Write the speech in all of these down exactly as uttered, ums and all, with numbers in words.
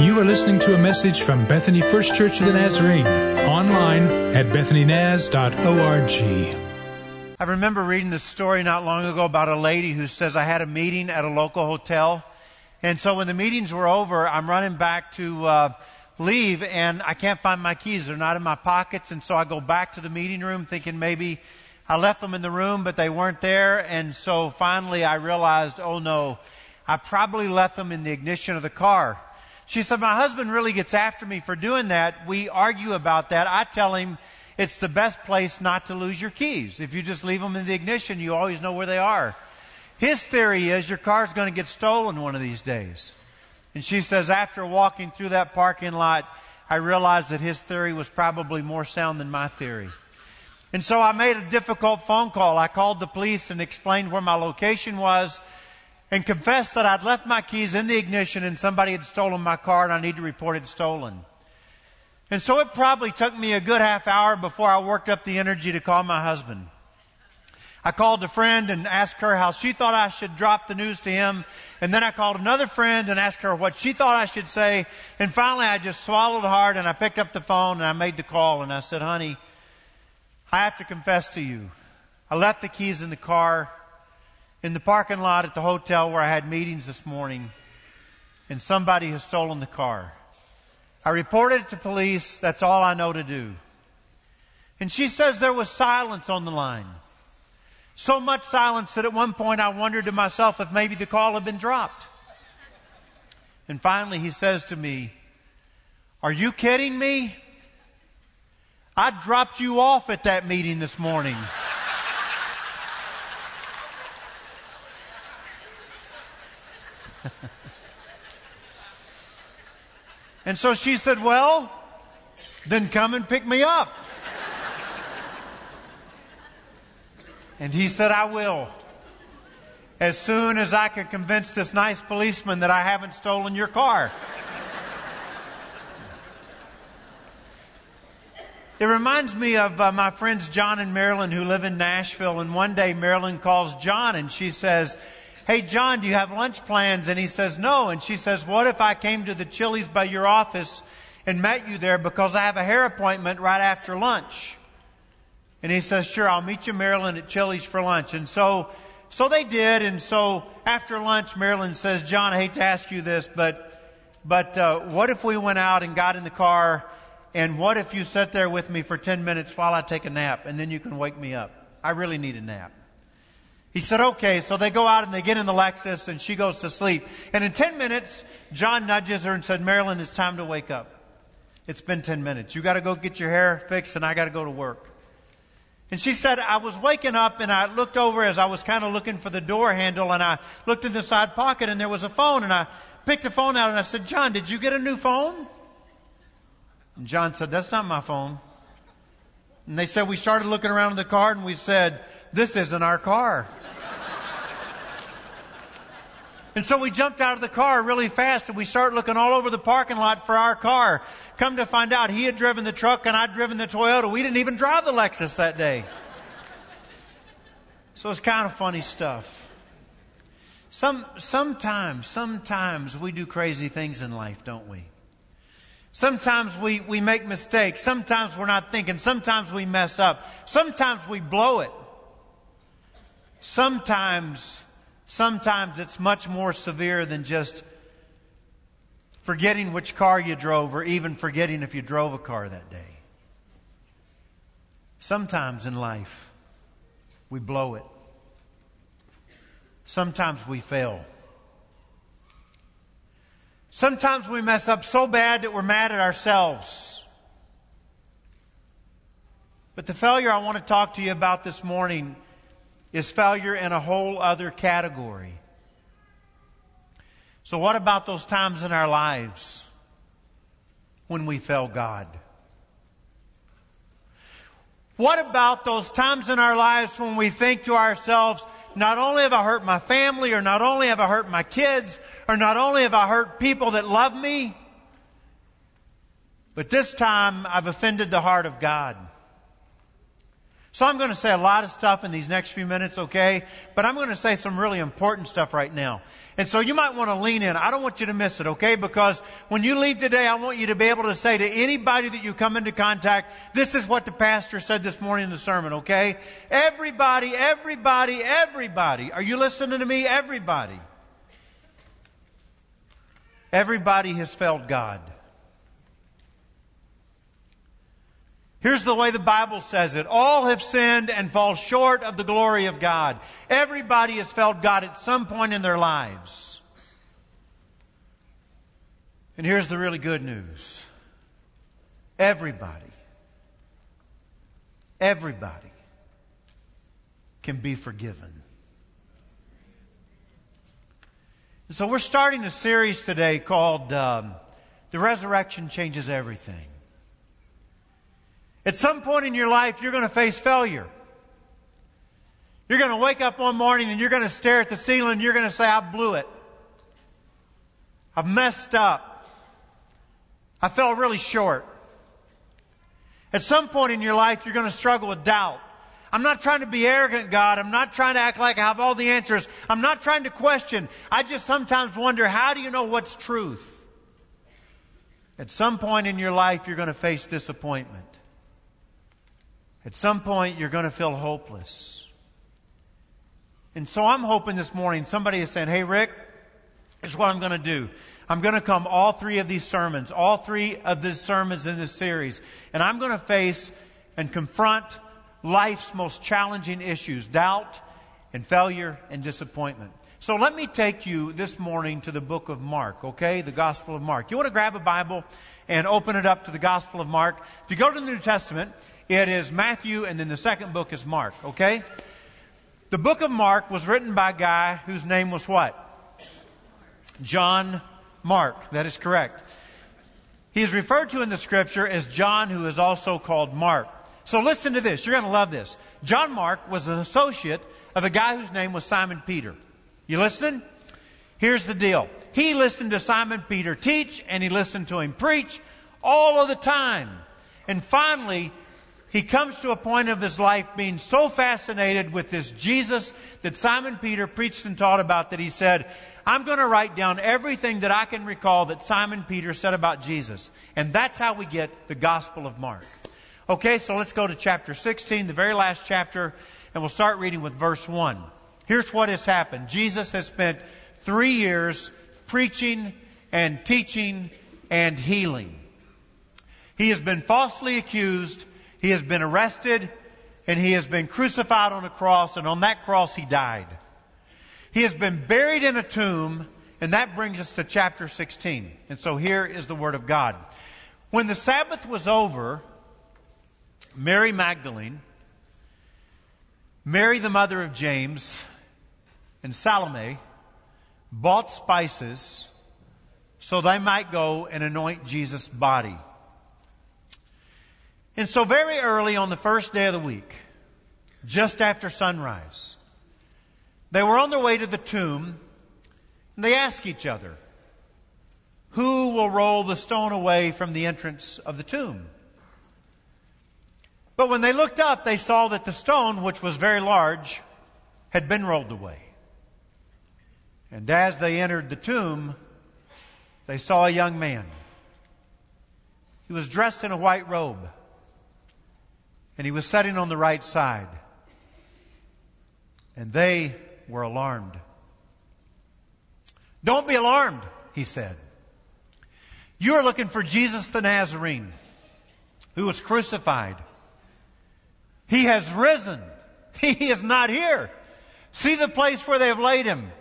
You are listening to a message from Bethany First Church of the Nazarene, online at bethany naz dot org. I remember reading this story not long ago about a lady who says, I had a meeting at a local hotel, and so when the meetings were over, I'm running back to uh, leave, and I can't find my keys. They're not in my pockets, and so I go back to the meeting room thinking maybe I left them in the room, but they weren't there, and so finally I realized, oh no, I probably left them in the ignition of the car. She said, my husband really gets after me for doing that. We argue about that. I tell him it's the best place not to lose your keys. If you just leave them in the ignition, you always know where they are. His theory is your car's going to get stolen one of these days. And she says, after walking through that parking lot, I realized that his theory was probably more sound than my theory. And so I made a difficult phone call. I called the police and explained where my location was, and confessed that I'd left my keys in the ignition and somebody had stolen my car and I need to report it stolen. And so it probably took me a good half hour before I worked up the energy to call my husband. I called a friend and asked her how she thought I should drop the news to him. And then I called another friend and asked her what she thought I should say. And finally I just swallowed hard and I picked up the phone and I made the call and I said, honey, I have to confess to you. I left the keys in the car in the parking lot at the hotel where I had meetings this morning, and somebody has stolen the car. I reported it to police. That's all I know to do. And she says there was silence on the line. So much silence that at one point I wondered to myself if maybe the call had been dropped. And finally he says to me, are you kidding me? I dropped you off at that meeting this morning. And so she said, well, then come and pick me up. And he said, I will. As soon as I can convince this nice policeman that I haven't stolen your car. It reminds me of uh, my friends John and Marilyn who live in Nashville. And one day Marilyn calls John and she says, hey, John, do you have lunch plans? And he says, no. And she says, what if I came to the Chili's by your office and met you there because I have a hair appointment right after lunch? And he says, sure, I'll meet you, Marilyn, at Chili's for lunch. And so, so they did. And so after lunch, Marilyn says, John, I hate to ask you this, but, but, uh, what if we went out and got in the car? And what if you sat there with me for ten minutes while I take a nap? And then you can wake me up. I really need a nap. He said, okay. So they go out and they get in the Lexus and she goes to sleep. And in ten minutes, John nudges her and said, Marilyn, it's time to wake up. It's been ten minutes. You got to go get your hair fixed and I got to go to work. And she said, I was waking up and I looked over as I was kind of looking for the door handle and I looked in the side pocket and there was a phone and I picked the phone out and I said, John, did you get a new phone? And John said, that's not my phone. And they said, we started looking around in the car and we said, this isn't our car. And so we jumped out of the car really fast and we started looking all over the parking lot for our car. Come to find out he had driven the truck and I'd driven the Toyota. We didn't even drive the Lexus that day. So it's kind of funny stuff. Some, sometimes, sometimes we do crazy things in life, don't we? Sometimes we, we make mistakes. Sometimes we're not thinking. Sometimes we mess up. Sometimes we blow it. Sometimes, sometimes it's much more severe than just forgetting which car you drove or even forgetting if you drove a car that day. Sometimes in life, we blow it. Sometimes we fail. Sometimes we mess up so bad that we're mad at ourselves. But the failure I want to talk to you about this morning is failure in a whole other category. So what about those times in our lives when we fail God? What about those times in our lives when we think to ourselves, not only have I hurt my family, or not only have I hurt my kids, or not only have I hurt people that love me, but this time I've offended the heart of God. So I'm going to say a lot of stuff in these next few minutes, okay? But I'm going to say some really important stuff right now. And so you might want to lean in. I don't want you to miss it, okay? Because when you leave today, I want you to be able to say to anybody that you come into contact, this is what the pastor said this morning in the sermon, okay? Everybody, everybody, everybody. Are you listening to me? Everybody. Everybody has failed God. Here's the way the Bible says it. All have sinned and fall short of the glory of God. Everybody has failed God at some point in their lives. And here's the really good news. Everybody, everybody can be forgiven. And so we're starting a series today called um, The Resurrection Changes Everything. At some point in your life, you're going to face failure. You're going to wake up one morning and you're going to stare at the ceiling and you're going to say, I blew it. I messed up. I fell really short. At some point in your life, you're going to struggle with doubt. I'm not trying to be arrogant, God. I'm not trying to act like I have all the answers. I'm not trying to question. I just sometimes wonder, how do you know what's truth? At some point in your life, you're going to face disappointment. At some point, you're going to feel hopeless. And so I'm hoping this morning somebody is saying, hey, Rick, here's what I'm going to do. I'm going to come all three of these sermons, all three of these sermons in this series, and I'm going to face and confront life's most challenging issues, doubt and failure and disappointment. So let me take you this morning to the book of Mark, okay? The Gospel of Mark. You want to grab a Bible and open it up to the Gospel of Mark. If you go to the New Testament, it is Matthew, and then the second book is Mark, okay? The book of Mark was written by a guy whose name was what? John Mark. That is correct. He is referred to in the Scripture as John, who is also called Mark. So listen to this. You're going to love this. John Mark was an associate of a guy whose name was Simon Peter. You listening? Here's the deal. He listened to Simon Peter teach, and he listened to him preach all of the time. And finally, he comes to a point of his life being so fascinated with this Jesus that Simon Peter preached and taught about that he said, I'm going to write down everything that I can recall that Simon Peter said about Jesus. And that's how we get the Gospel of Mark. Okay, so let's go to chapter sixteen, the very last chapter, and we'll start reading with verse one. Here's what has happened. Jesus has spent three years preaching and teaching and healing. He has been falsely accused. He has been arrested, and he has been crucified on a cross, and on that cross he died. He has been buried in a tomb, and that brings us to chapter sixteen. And so here is the Word of God. When the Sabbath was over, Mary Magdalene, Mary the mother of James, and Salome bought spices so they might go and anoint Jesus' body. And so very early on the first day of the week, just after sunrise, they were on their way to the tomb, and they asked each other, who will roll the stone away from the entrance of the tomb? But when they looked up, they saw that the stone, which was very large, had been rolled away. And as they entered the tomb, they saw a young man. He was dressed in a white robe. And he was sitting on the right side. And they were alarmed. Don't be alarmed, he said. You are looking for Jesus the Nazarene, who was crucified. He has risen. He is not here. See the place where they have laid him.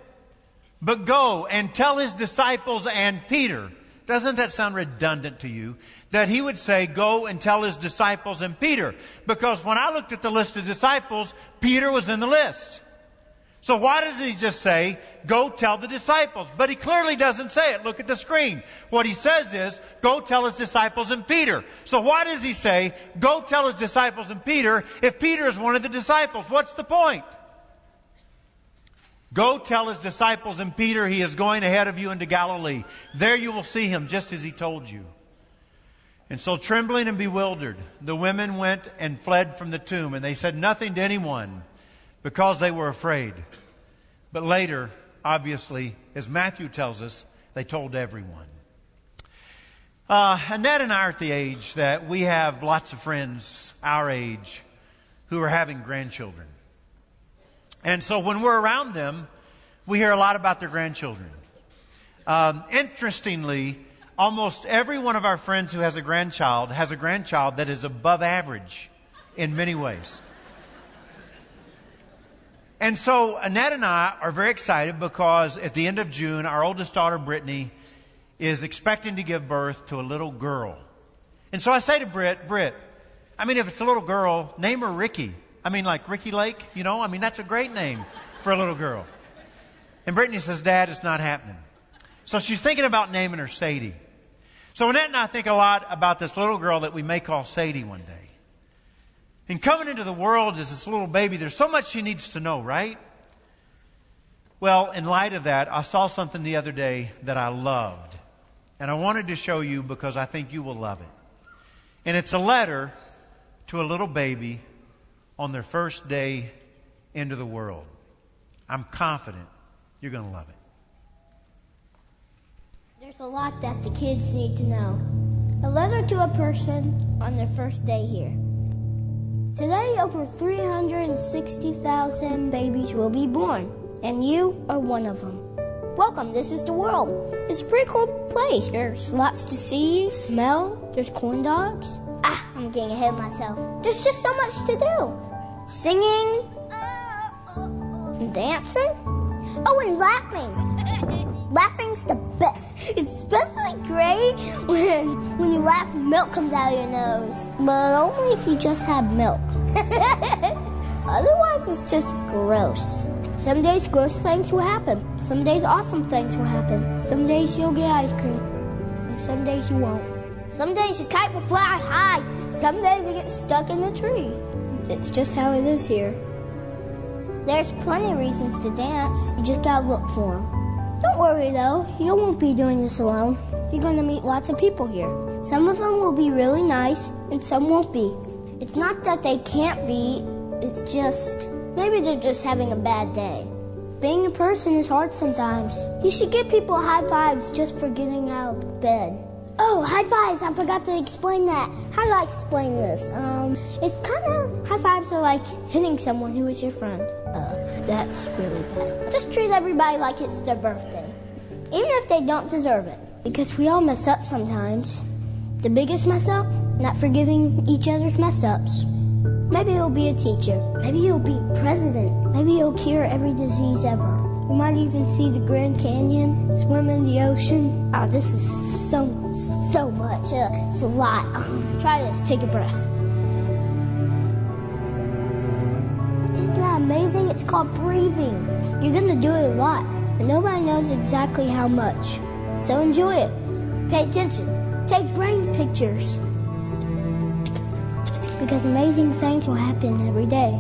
But go and tell his disciples and Peter. Doesn't that sound redundant to you? That he would say, go and tell his disciples and Peter. Because when I looked at the list of disciples, Peter was in the list. So why doesn't he just say, go tell the disciples? But he clearly doesn't say it. Look at the screen. What he says is, go tell his disciples and Peter. So why does he say, go tell his disciples and Peter, if Peter is one of the disciples? What's the point? Go tell his disciples and Peter, he is going ahead of you into Galilee. There you will see him, just as he told you. And so trembling and bewildered, the women went and fled from the tomb, and they said nothing to anyone because they were afraid. But later, obviously, as Matthew tells us, they told everyone. Uh, Annette and I are at the age that we have lots of friends our age who are having grandchildren. And so when we're around them, we hear a lot about their grandchildren. Um, interestingly, almost every one of our friends who has a grandchild has a grandchild that is above average in many ways. And so Annette and I are very excited because at the end of June, our oldest daughter, Brittany, is expecting to give birth to a little girl. And so I say to Britt, Britt, I mean, if it's a little girl, name her Ricky. I mean, like Ricky Lake, you know? I mean, that's a great name for a little girl. And Brittany says, Dad, it's not happening. So she's thinking about naming her Sadie. So Annette and I think a lot about this little girl that we may call Sadie one day. And coming into the world as this little baby, there's so much she needs to know, right? Well, in light of that, I saw something the other day that I loved. And I wanted to show you because I think you will love it. And it's a letter to a little baby on their first day into the world. I'm confident you're going to love it. There's a lot that the kids need to know. A letter to a person on their first day here. Today, over three hundred sixty thousand babies will be born, and you are one of them. Welcome, this is the world. It's a pretty cool place. There's lots to see, smell, there's corn dogs. Ah, I'm getting ahead of myself. There's just so much to do. Singing, and dancing, oh, and laughing. Laughing's the best. It's especially great when when you laugh and milk comes out of your nose. But only if you just have milk. Otherwise, it's just gross. Some days gross things will happen. Some days awesome things will happen. Some days you'll get ice cream. And some days you won't. Some days your kite will fly high. Some days it gets stuck in the tree. It's just how it is here. There's plenty of reasons to dance. You just gotta look for them. Don't worry, though. You won't be doing this alone. You're going to meet lots of people here. Some of them will be really nice, and some won't be. It's not that they can't be. It's just, maybe they're just having a bad day. Being a person is hard sometimes. You should give people high fives just for getting out of bed. Oh, high fives. I forgot to explain that. How do I explain this? Um, it's kind of, high fives are like hitting someone who is your friend. Uh, That's really bad. Just treat everybody like it's their birthday, even if they don't deserve it, because we all mess up sometimes. The biggest mess up, not forgiving each other's mess ups. Maybe you'll be a teacher. Maybe you'll be president. Maybe you'll cure every disease ever. You might even see the Grand Canyon, swim in the ocean. Oh, this is so, so much. Uh, it's a lot. Um, try this. Take a breath. Amazing, it's called breathing. You're gonna do it a lot, and nobody knows exactly how much. So enjoy it. Pay attention. Take brain pictures. Because amazing things will happen every day.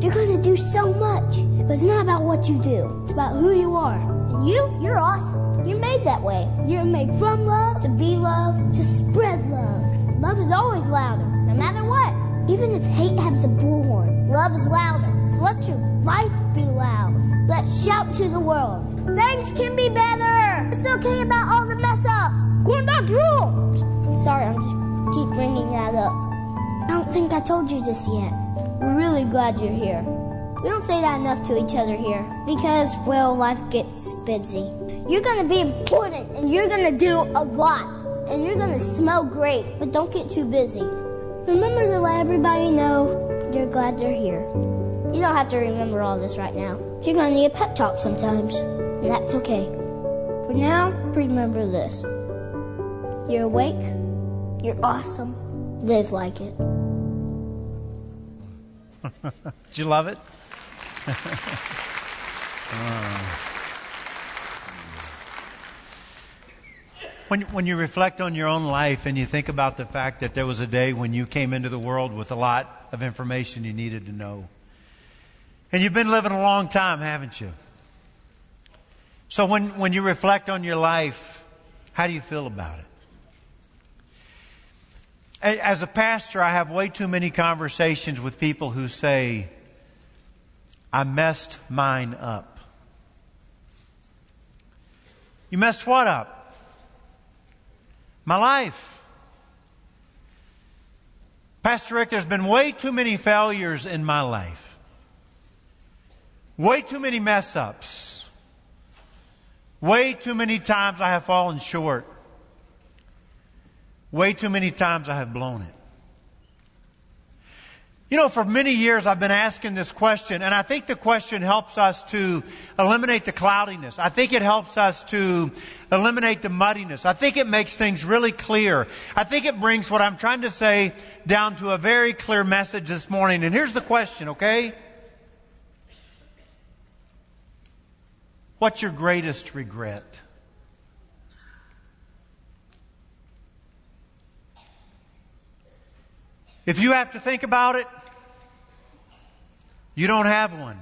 You're gonna do so much, but it's not about what you do. It's about who you are. And you, you're awesome. You're made that way. You're made from love, to be loved, to spread love. Love is always louder, no matter what. Even if hate has a bullhorn, love is louder. So let your life be loud. Let's shout to the world. Things can be better. It's okay about all the mess ups. Corn dogs rule. Sorry, I'm just keep bringing that up. I don't think I told you this yet. We're really glad you're here. We don't say that enough to each other here because, well, life gets busy. You're gonna be important and you're gonna do a lot and you're gonna smell great, but don't get too busy. Remember to let everybody know you're glad they're here. You don't have to remember all this right now. You're going to need a pep talk sometimes, and that's okay. For now, remember this. You're awake. You're awesome. Live like it. Did you love it? When, when you reflect on your own life and you think about the fact that there was a day when you came into the world with a lot of information you needed to know. And you've been living a long time, haven't you? So when, when you reflect on your life, how do you feel about it? As a pastor, I have way too many conversations with people who say, I messed mine up. You messed what up? My life. Pastor Rick, there's been way too many failures in my life. Way too many mess ups. Way too many times I have fallen short. Way too many times I have blown it. You know, for many years I've been asking this question, and I think the question helps us to eliminate the cloudiness. I think it helps us to eliminate the muddiness. I think it makes things really clear. I think it brings what I'm trying to say down to a very clear message this morning. And here's the question, okay? What's your greatest regret? If you have to think about it, you don't have one.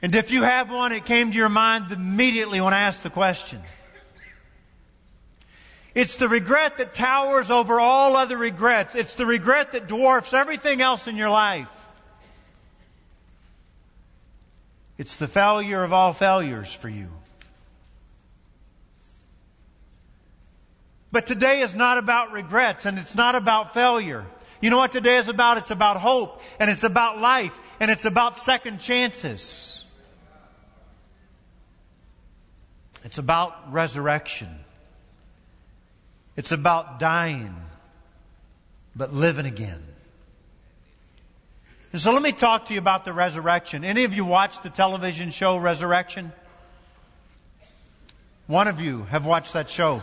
And if you have one, it came to your mind immediately when I asked the question. It's the regret that towers over all other regrets. It's the regret that dwarfs everything else in your life. It's the failure of all failures for you. But today is not about regrets, and it's not about failure. You know what today is about? It's about hope, and it's about life, and it's about second chances. It's about resurrection. It's about dying, but living again. And so let me talk to you about the resurrection. Any of you watch the television show Resurrection? One of you have watched that show.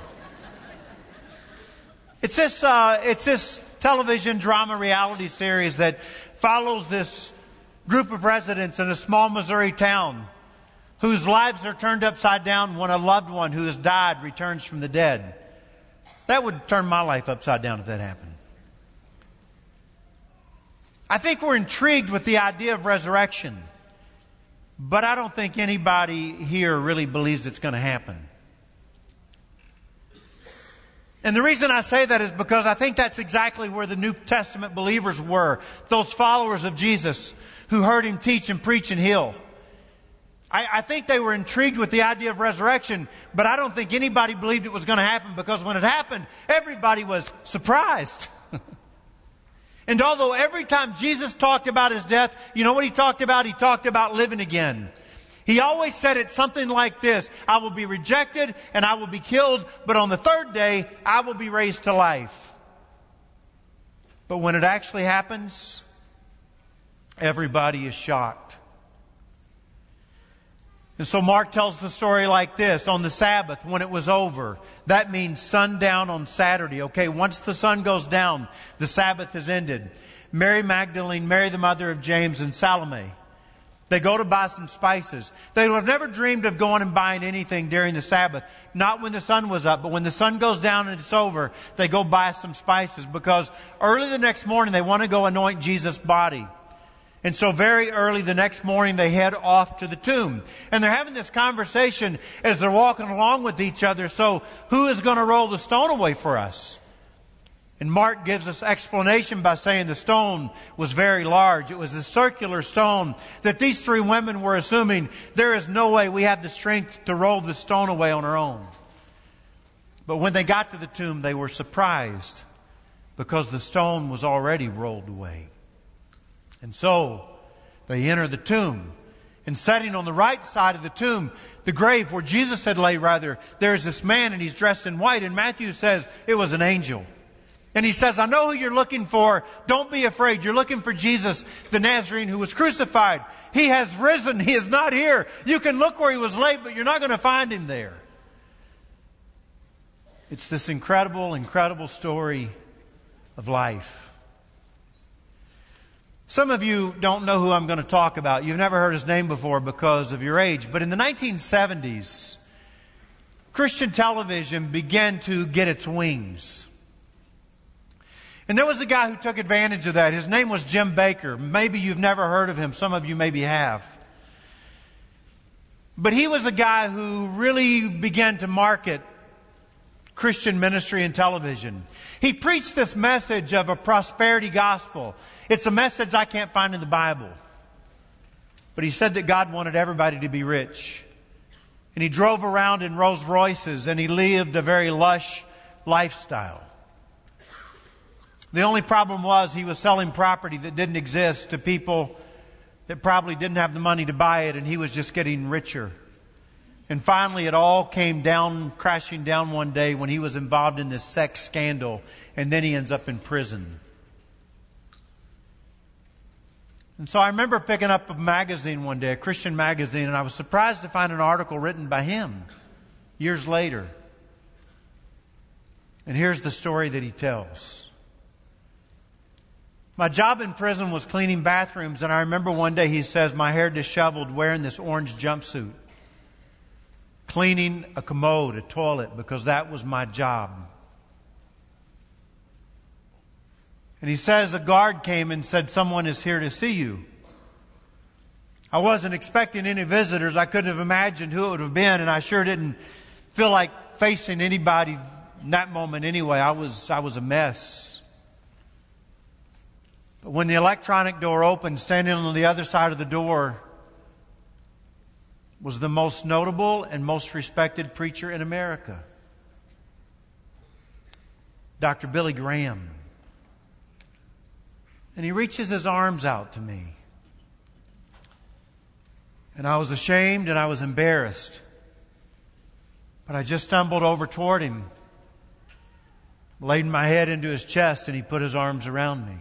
It's this uh, it's this television drama reality series that follows this group of residents in a small Missouri town whose lives are turned upside down when a loved one who has died returns from the dead. That would turn my life upside down if that happened. I think we're intrigued with the idea of resurrection, but I don't think anybody here really believes it's going to happen. And the reason I say that is because I think that's exactly where the New Testament believers were. Those followers of Jesus who heard Him teach and preach and heal. I, I think they were intrigued with the idea of resurrection, but I don't think anybody believed it was going to happen, because when it happened, everybody was surprised. And although every time Jesus talked about His death, you know what He talked about? He talked about living again. He always said it something like this: I will be rejected and I will be killed, but on the third day, I will be raised to life. But when it actually happens, everybody is shocked. And so Mark tells the story like this: on the Sabbath, when it was over, that means sundown on Saturday. Okay, once the sun goes down, the Sabbath is ended. Mary Magdalene, Mary the mother of James, and Salome, they go to buy some spices. They would have never dreamed of going and buying anything during the Sabbath. Not when the sun was up, but when the sun goes down and it's over, they go buy some spices, because early the next morning they want to go anoint Jesus' body. And so very early the next morning they head off to the tomb. And they're having this conversation as they're walking along with each other. So who is going to roll the stone away for us? And Mark gives us explanation by saying the stone was very large. It was a circular stone that these three women were assuming there is no way we have the strength to roll the stone away on our own. But when they got to the tomb, they were surprised, because the stone was already rolled away. And so they enter the tomb. And sitting on the right side of the tomb, the grave where Jesus had laid, rather, there is this man, and he's dressed in white. And Matthew says it was an angel. And he says, I know who you're looking for. Don't be afraid. You're looking for Jesus, the Nazarene, who was crucified. He has risen. He is not here. You can look where He was laid, but you're not going to find Him there. It's this incredible, incredible story of life. Some of you don't know who I'm going to talk about. You've never heard his name before because of your age. But in the nineteen seventies, Christian television began to get its wings. And there was a guy who took advantage of that. His name was Jim Baker. Maybe you've never heard of him. Some of you maybe have. But he was a guy who really began to market Christian ministry and television. He preached this message of a prosperity gospel. It's a message I can't find in the Bible. But he said that God wanted everybody to be rich. And he drove around in Rolls Royces and he lived a very lush lifestyle. The only problem was he was selling property that didn't exist to people that probably didn't have the money to buy it, and he was just getting richer. And finally, it all came down, crashing down one day when he was involved in this sex scandal, and then he ends up in prison. And so I remember picking up a magazine one day, a Christian magazine, and I was surprised to find an article written by him years later. And here's the story that he tells. My job in prison was cleaning bathrooms, and I remember one day he says, my hair disheveled, wearing this orange jumpsuit, cleaning a commode, a toilet, because that was my job. And he says a guard came and said, someone is here to see you. I wasn't expecting any visitors. I couldn't have imagined who it would have been, and I sure didn't feel like facing anybody in that moment anyway. I was, I was a mess. But when the electronic door opened, standing on the other side of the door was the most notable and most respected preacher in America, Doctor Billy Graham. And he reaches his arms out to me. And I was ashamed and I was embarrassed. But I just stumbled over toward him, laid my head into his chest, and he put his arms around me.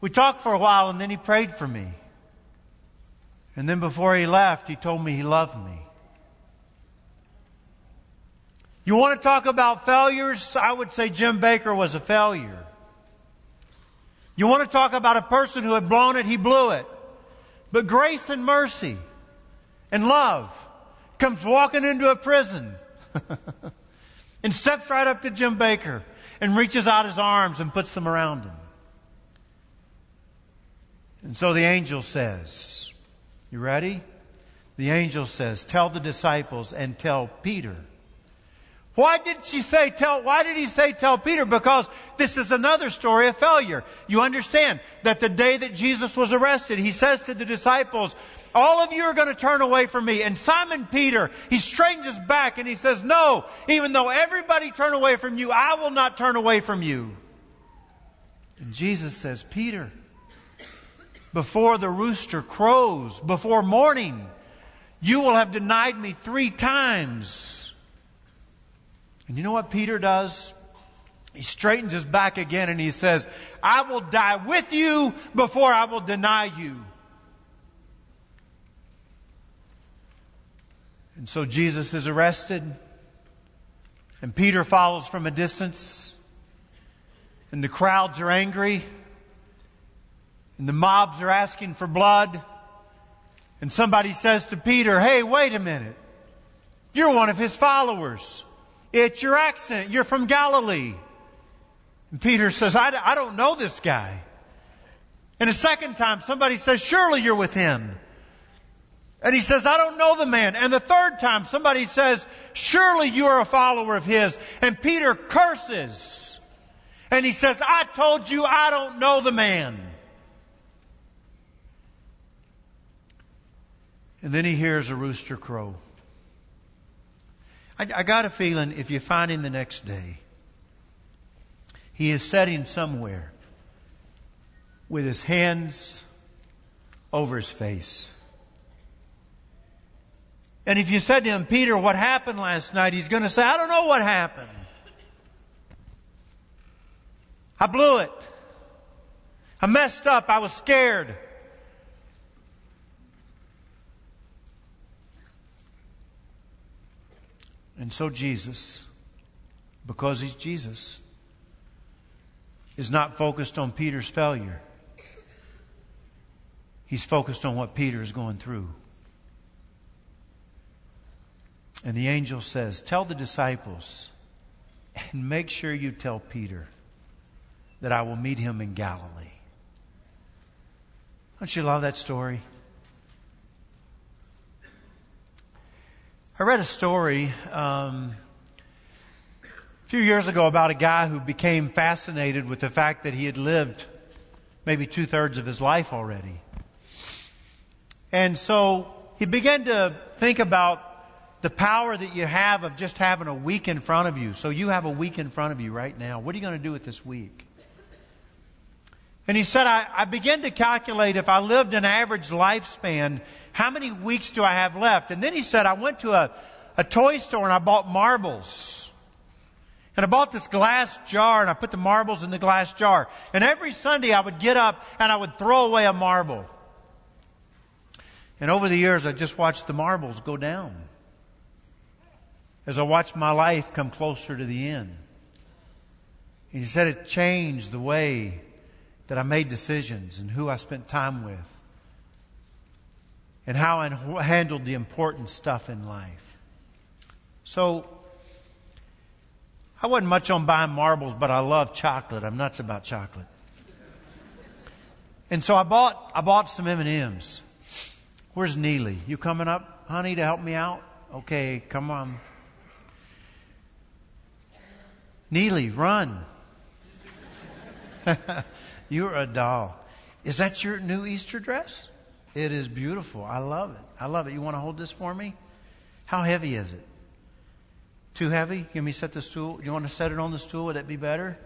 We talked for a while, and then he prayed for me. And then before he left, he told me he loved me. You want to talk about failures? I would say Jim Baker was a failure. You want to talk about a person who had blown it? He blew it. But grace and mercy and love comes walking into a prison and steps right up to Jim Baker and reaches out his arms and puts them around him. And so the angel says, you ready? The angel says, tell the disciples and tell Peter. Why did she say tell, why did he say tell Peter? Because this is another story of failure. You understand that the day that Jesus was arrested, he says to the disciples, all of you are going to turn away from me. And Simon Peter, he straightens his back and he says, no, even though everybody turn away from you, I will not turn away from you. And Jesus says, Peter, before the rooster crows, before morning, you will have denied me three times. And you know what Peter does? He straightens his back again and he says, I will die with you before I will deny you. And so Jesus is arrested, and Peter follows from a distance, and the crowds are angry. And the mobs are asking for blood. And somebody says to Peter, hey, wait a minute. You're one of his followers. It's your accent. You're from Galilee. And Peter says, I, I don't know this guy. And a second time, somebody says, surely you're with him. And he says, I don't know the man. And the third time, somebody says, surely you are a follower of his. And Peter curses. And he says, I told you I don't know the man. And then he hears a rooster crow. I, I got a feeling if you find him the next day, he is sitting somewhere with his hands over his face. And if you said to him, Peter, what happened last night? He's going to say, I don't know what happened. I blew it. I messed up. I was scared. And so Jesus, because he's Jesus, is not focused on Peter's failure. He's focused on what Peter is going through. And the angel says, tell the disciples and make sure you tell Peter that I will meet him in Galilee. Don't you love that story? I read a story um, few years ago about a guy who became fascinated with the fact that he had lived maybe two-thirds of his life already. And so he began to think about the power that you have of just having a week in front of you. So you have a week in front of you right now. What are you going to do with this week? And he said, I, I began to calculate if I lived an average lifespan, how many weeks do I have left? And then he said, I went to a, a toy store and I bought marbles. And I bought this glass jar and I put the marbles in the glass jar. And every Sunday I would get up and I would throw away a marble. And over the years I just watched the marbles go down as I watched my life come closer to the end. And he said it changed the way that I made decisions and who I spent time with and how I handled the important stuff in life. So I wasn't much on buying marbles, but I love chocolate. I'm nuts about chocolate. And so I bought I bought some M and M's. Where's Neely? You coming up, honey, to help me out? Okay, come on. Neely, run. You're a doll. Is that your new Easter dress? It is beautiful. I love it. I love it. You want to hold this for me? How heavy is it? Too heavy? You want me to set the stool? You want to set it on the stool? Would that be better?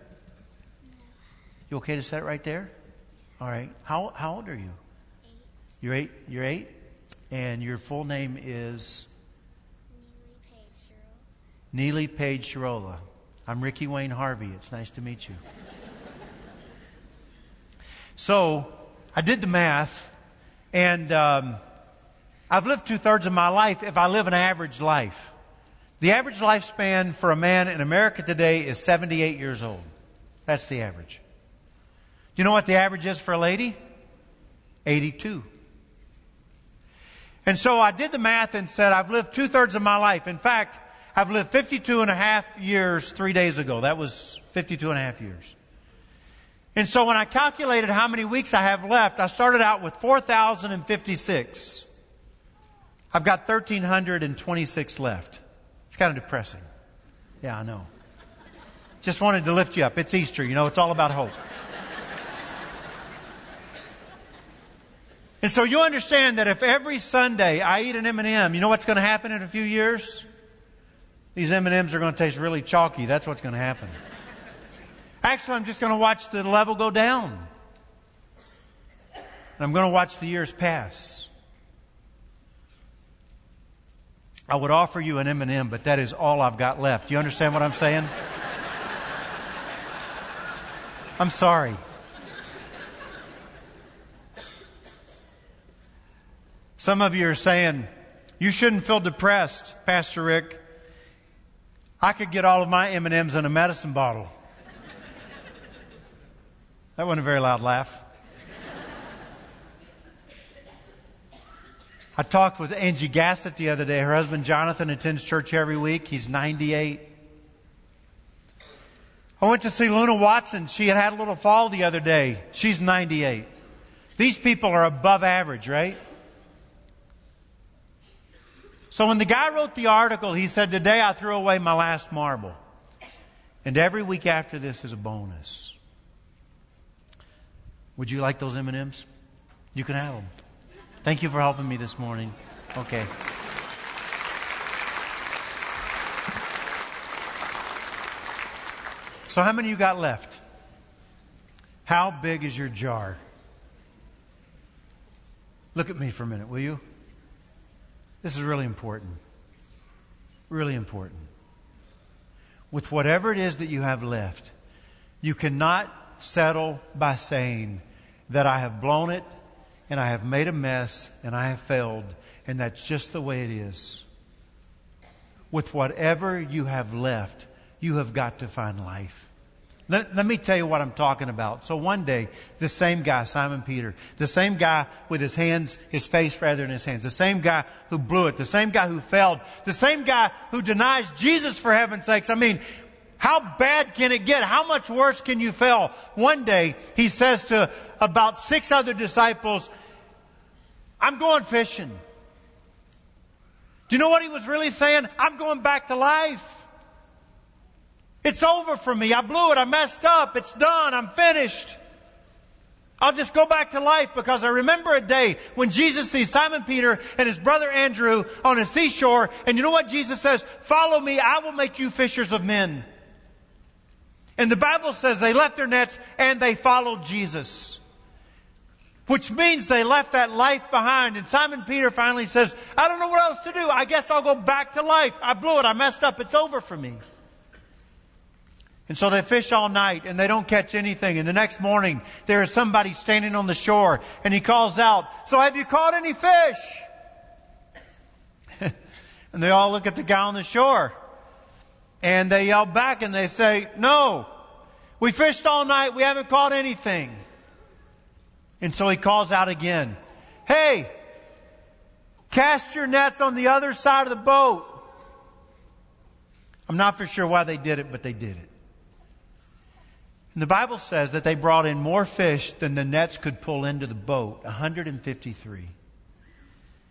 You okay to set it right there? All right. How how old are you? Eight. You're eight? You're eight? And your full name is? Neely Page-Shirola. Neely Page-Shirola. I'm Ricky Wayne Harvey. It's nice to meet you. So I did the math, and um, I've lived two-thirds of my life if I live an average life. The average lifespan for a man in America today is seventy-eight years old. That's the average. Do you know what the average is for a lady? eighty-two. And so I did the math and said I've lived two-thirds of my life. In fact, I've lived fifty-two and a half years three days ago. That was fifty-two and a half years. And so when I calculated how many weeks I have left, I started out with four thousand fifty-six. I've got one thousand three hundred twenty-six left. It's kind of depressing. Yeah, I know. Just wanted to lift you up. It's Easter, you know, it's all about hope. And so you understand that if every Sunday I eat an M and M, you know what's going to happen in a few years? These M and M's are going to taste really chalky. That's what's going to happen. Actually, I'm just going to watch the level go down. And I'm going to watch the years pass. I would offer you an M and M, but that is all I've got left. Do you understand what I'm saying? I'm sorry. Some of you are saying, you shouldn't feel depressed, Pastor Rick. I could get all of my M and M's in a medicine bottle. That wasn't a very loud laugh. I talked with Angie Gassett the other day. Her husband, Jonathan, attends church every week. He's ninety-eight. I went to see Luna Watson. She had had a little fall the other day. She's ninety-eight. These people are above average, right? So when the guy wrote the article, he said, today I threw away my last marble. And every week after this is a bonus. Would you like those M and M's? You can have them. Thank you for helping me this morning. Okay. So how many you got left? How big is your jar? Look at me for a minute, will you? This is really important. Really important. With whatever it is that you have left, you cannot settle by saying that I have blown it and I have made a mess and I have failed, and that's just the way it is. With whatever you have left, you have got to find life. Let, let me tell you what I'm talking about. So one day, the same guy, Simon Peter, the same guy with his hands, his face rather than his hands, the same guy who blew it, the same guy who failed, the same guy who denies Jesus for heaven's sakes. I mean, how bad can it get? How much worse can you fail? One day, he says to about six other disciples, I'm going fishing. Do you know what he was really saying? I'm going back to life. It's over for me. I blew it. I messed up. It's done. I'm finished. I'll just go back to life, because I remember a day when Jesus sees Simon Peter and his brother Andrew on a seashore. And you know what Jesus says? Follow me. I will make you fishers of men. And the Bible says they left their nets and they followed Jesus, which means they left that life behind. And Simon Peter finally says, I don't know what else to do. I guess I'll go back to life. I blew it. I messed up. It's over for me. And so they fish all night and they don't catch anything. And the next morning, there is somebody standing on the shore, and he calls out, so have you caught any fish? And they all look at the guy on the shore and they yell back and they say, no, we fished all night. We haven't caught anything. And so he calls out again, hey, cast your nets on the other side of the boat. I'm not for sure why they did it, but they did it. And the Bible says that they brought in more fish than the nets could pull into the boat, one hundred fifty-three.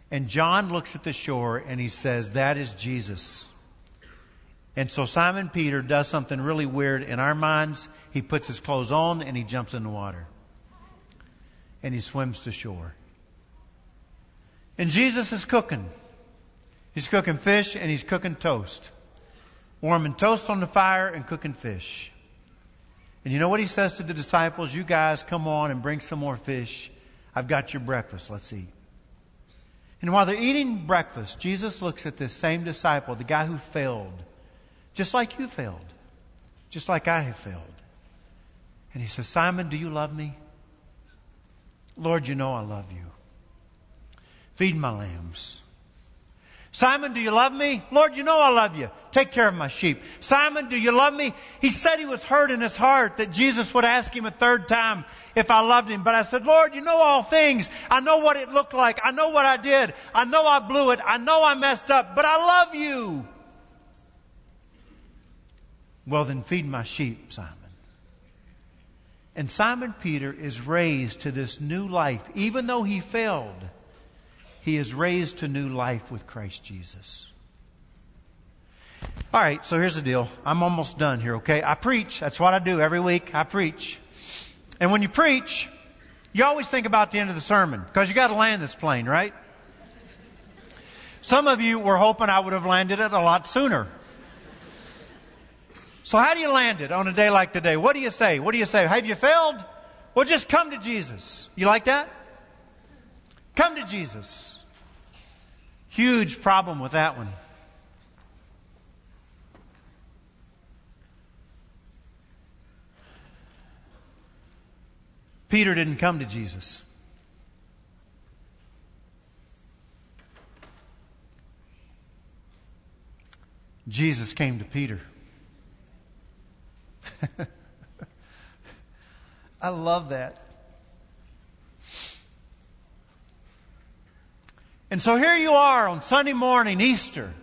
And John looks at the shore and he says, that is Jesus. And so Simon Peter does something really weird in our minds. He puts his clothes on and he jumps in the water. And he swims to shore. And Jesus is cooking. He's cooking fish and he's cooking toast. Warming toast on the fire and cooking fish. And you know what he says to the disciples? You guys come on and bring some more fish. I've got your breakfast. Let's eat. And while they're eating breakfast, Jesus looks at this same disciple, the guy who failed, just like you failed, just like I have failed. And he says, Simon, do you love me? Lord, you know I love you. Feed my lambs. Simon, do you love me? Lord, you know I love you. Take care of my sheep. Simon, do you love me? He said he was hurt in his heart that Jesus would ask him a third time if I loved him. But I said, Lord, you know all things. I know what it looked like. I know what I did. I know I blew it. I know I messed up. But I love you. Well, then feed my sheep, Simon. And Simon Peter is raised to this new life. Even though he failed, he is raised to new life with Christ Jesus. All right, so here's the deal. I'm almost done here, okay? I preach. That's what I do every week. I preach. And when you preach, you always think about the end of the sermon, because you got to land this plane, right? Some of you were hoping I would have landed it a lot sooner. So how do you land it on a day like today? What do you say? What do you say? Have you failed? Well, just come to Jesus. You like that? Come to Jesus. Huge problem with that one. Peter didn't come to Jesus. Jesus came to Peter. I love that. And so here you are on Sunday morning, Easter.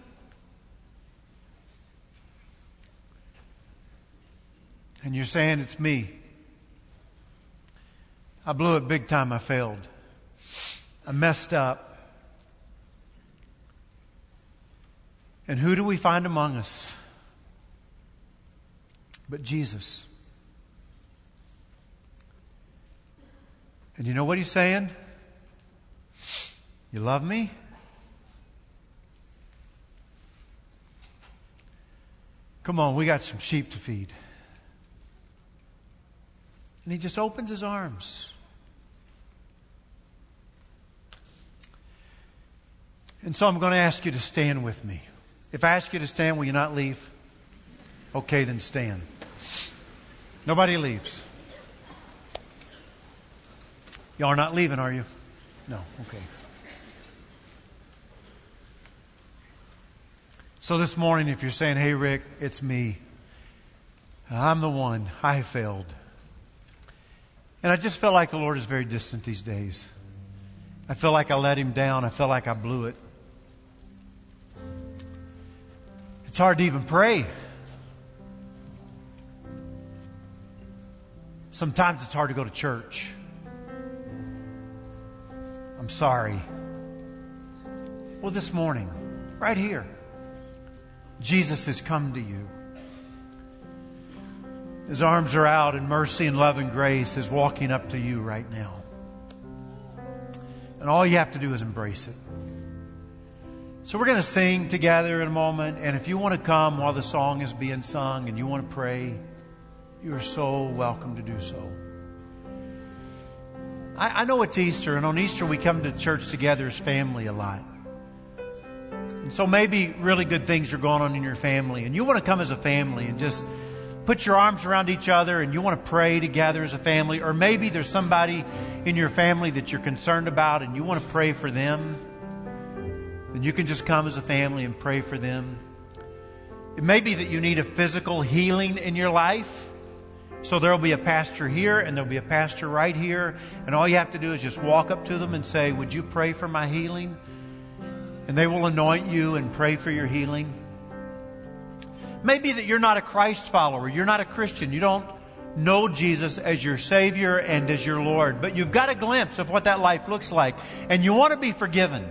And you're saying, it's me. I blew it big time. I failed. I messed up. And who do we find among us but Jesus? And you know what he's saying? You love me? Come on, we got some sheep to feed. And he just opens his arms. And so I'm going to ask you to stand with me. If I ask you to stand, will you not leave? Okay, then stand. Nobody leaves. Y'all are not leaving, are you? No, okay. So this morning, if you're saying, hey, Rick, it's me. I'm the one. I failed. And I just feel like the Lord is very distant these days. I feel like I let him down. I feel like I blew it. It's hard to even pray. Sometimes it's hard to go to church. I'm sorry. Well, this morning, right here, Jesus has come to you. His arms are out in mercy and love and grace is walking up to you right now. And all you have to do is embrace it. So we're going to sing together in a moment. And if you want to come while the song is being sung and you want to pray, you are so welcome to do so. I, I know it's Easter, and on Easter we come to church together as family a lot. And so maybe really good things are going on in your family, and you want to come as a family and just put your arms around each other, and you want to pray together as a family. Or maybe there's somebody in your family that you're concerned about and you want to pray for them. Then you can just come as a family and pray for them. It may be that you need a physical healing in your life. So there'll be a pastor here and there'll be a pastor right here. And all you have to do is just walk up to them and say, "Would you pray for my healing?" And they will anoint you and pray for your healing. Maybe that you're not a Christ follower. You're not a Christian. You don't know Jesus as your Savior and as your Lord. But you've got a glimpse of what that life looks like. And you want to be forgiven.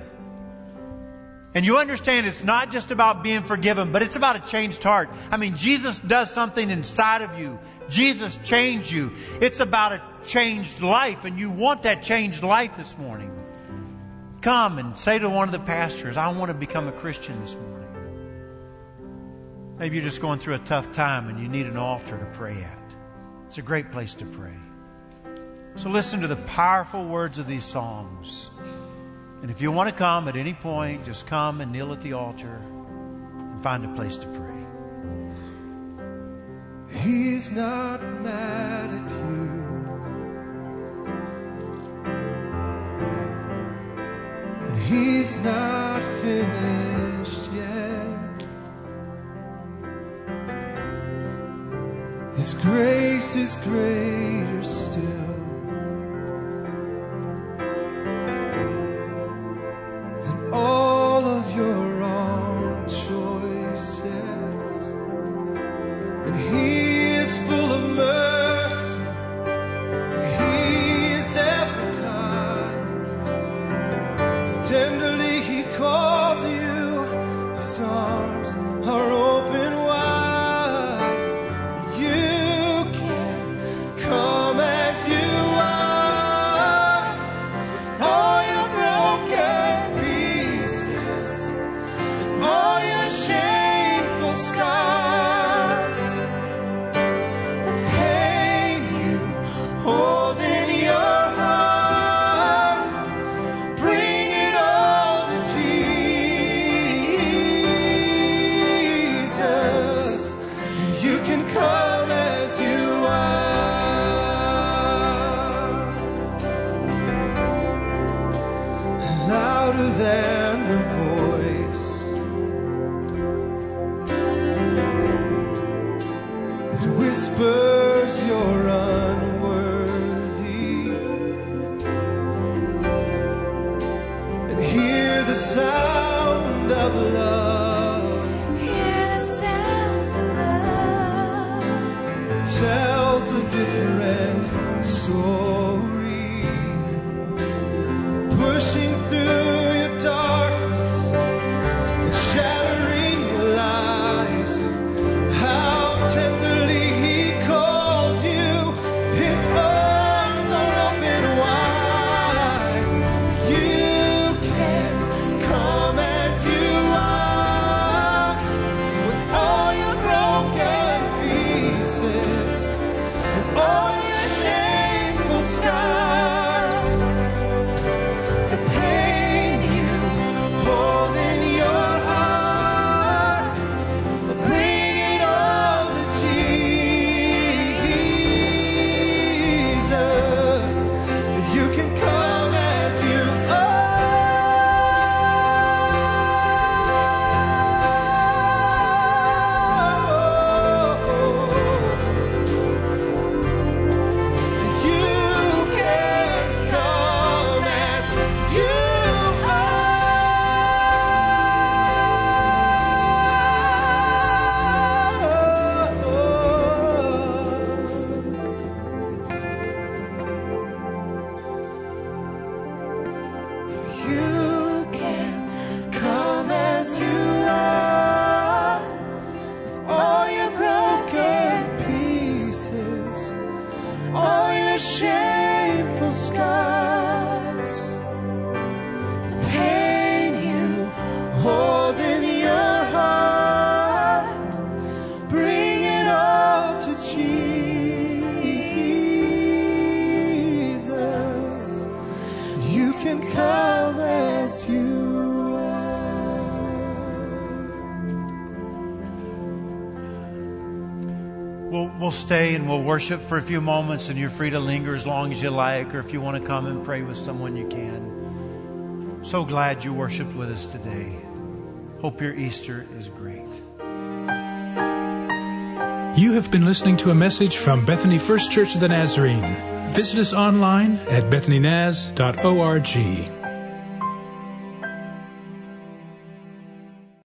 And you understand it's not just about being forgiven, but it's about a changed heart. I mean, Jesus does something inside of you. Jesus changed you. It's about a changed life. And you want that changed life this morning. Come and say to one of the pastors, "I want to become a Christian this morning." Maybe you're just going through a tough time and you need an altar to pray at. It's a great place to pray. So listen to the powerful words of these songs. And if you want to come at any point, just come and kneel at the altar and find a place to pray. He's not mad at you. And He's not finished yet. His grace is greater still than all of your wrong choices. And He is full of mercy, and He is ever kind. Tenderly He calls you, His arms are open wide. All your shameful scars. we'll stay and we'll worship for a few moments, and you're free to linger as long as you like, or if you want to come and pray with someone, you can. So glad you worshiped with us today. Hope your Easter is great. You have been listening to a message from Bethany First Church of the Nazarene. Visit us online at bethany naz dot org.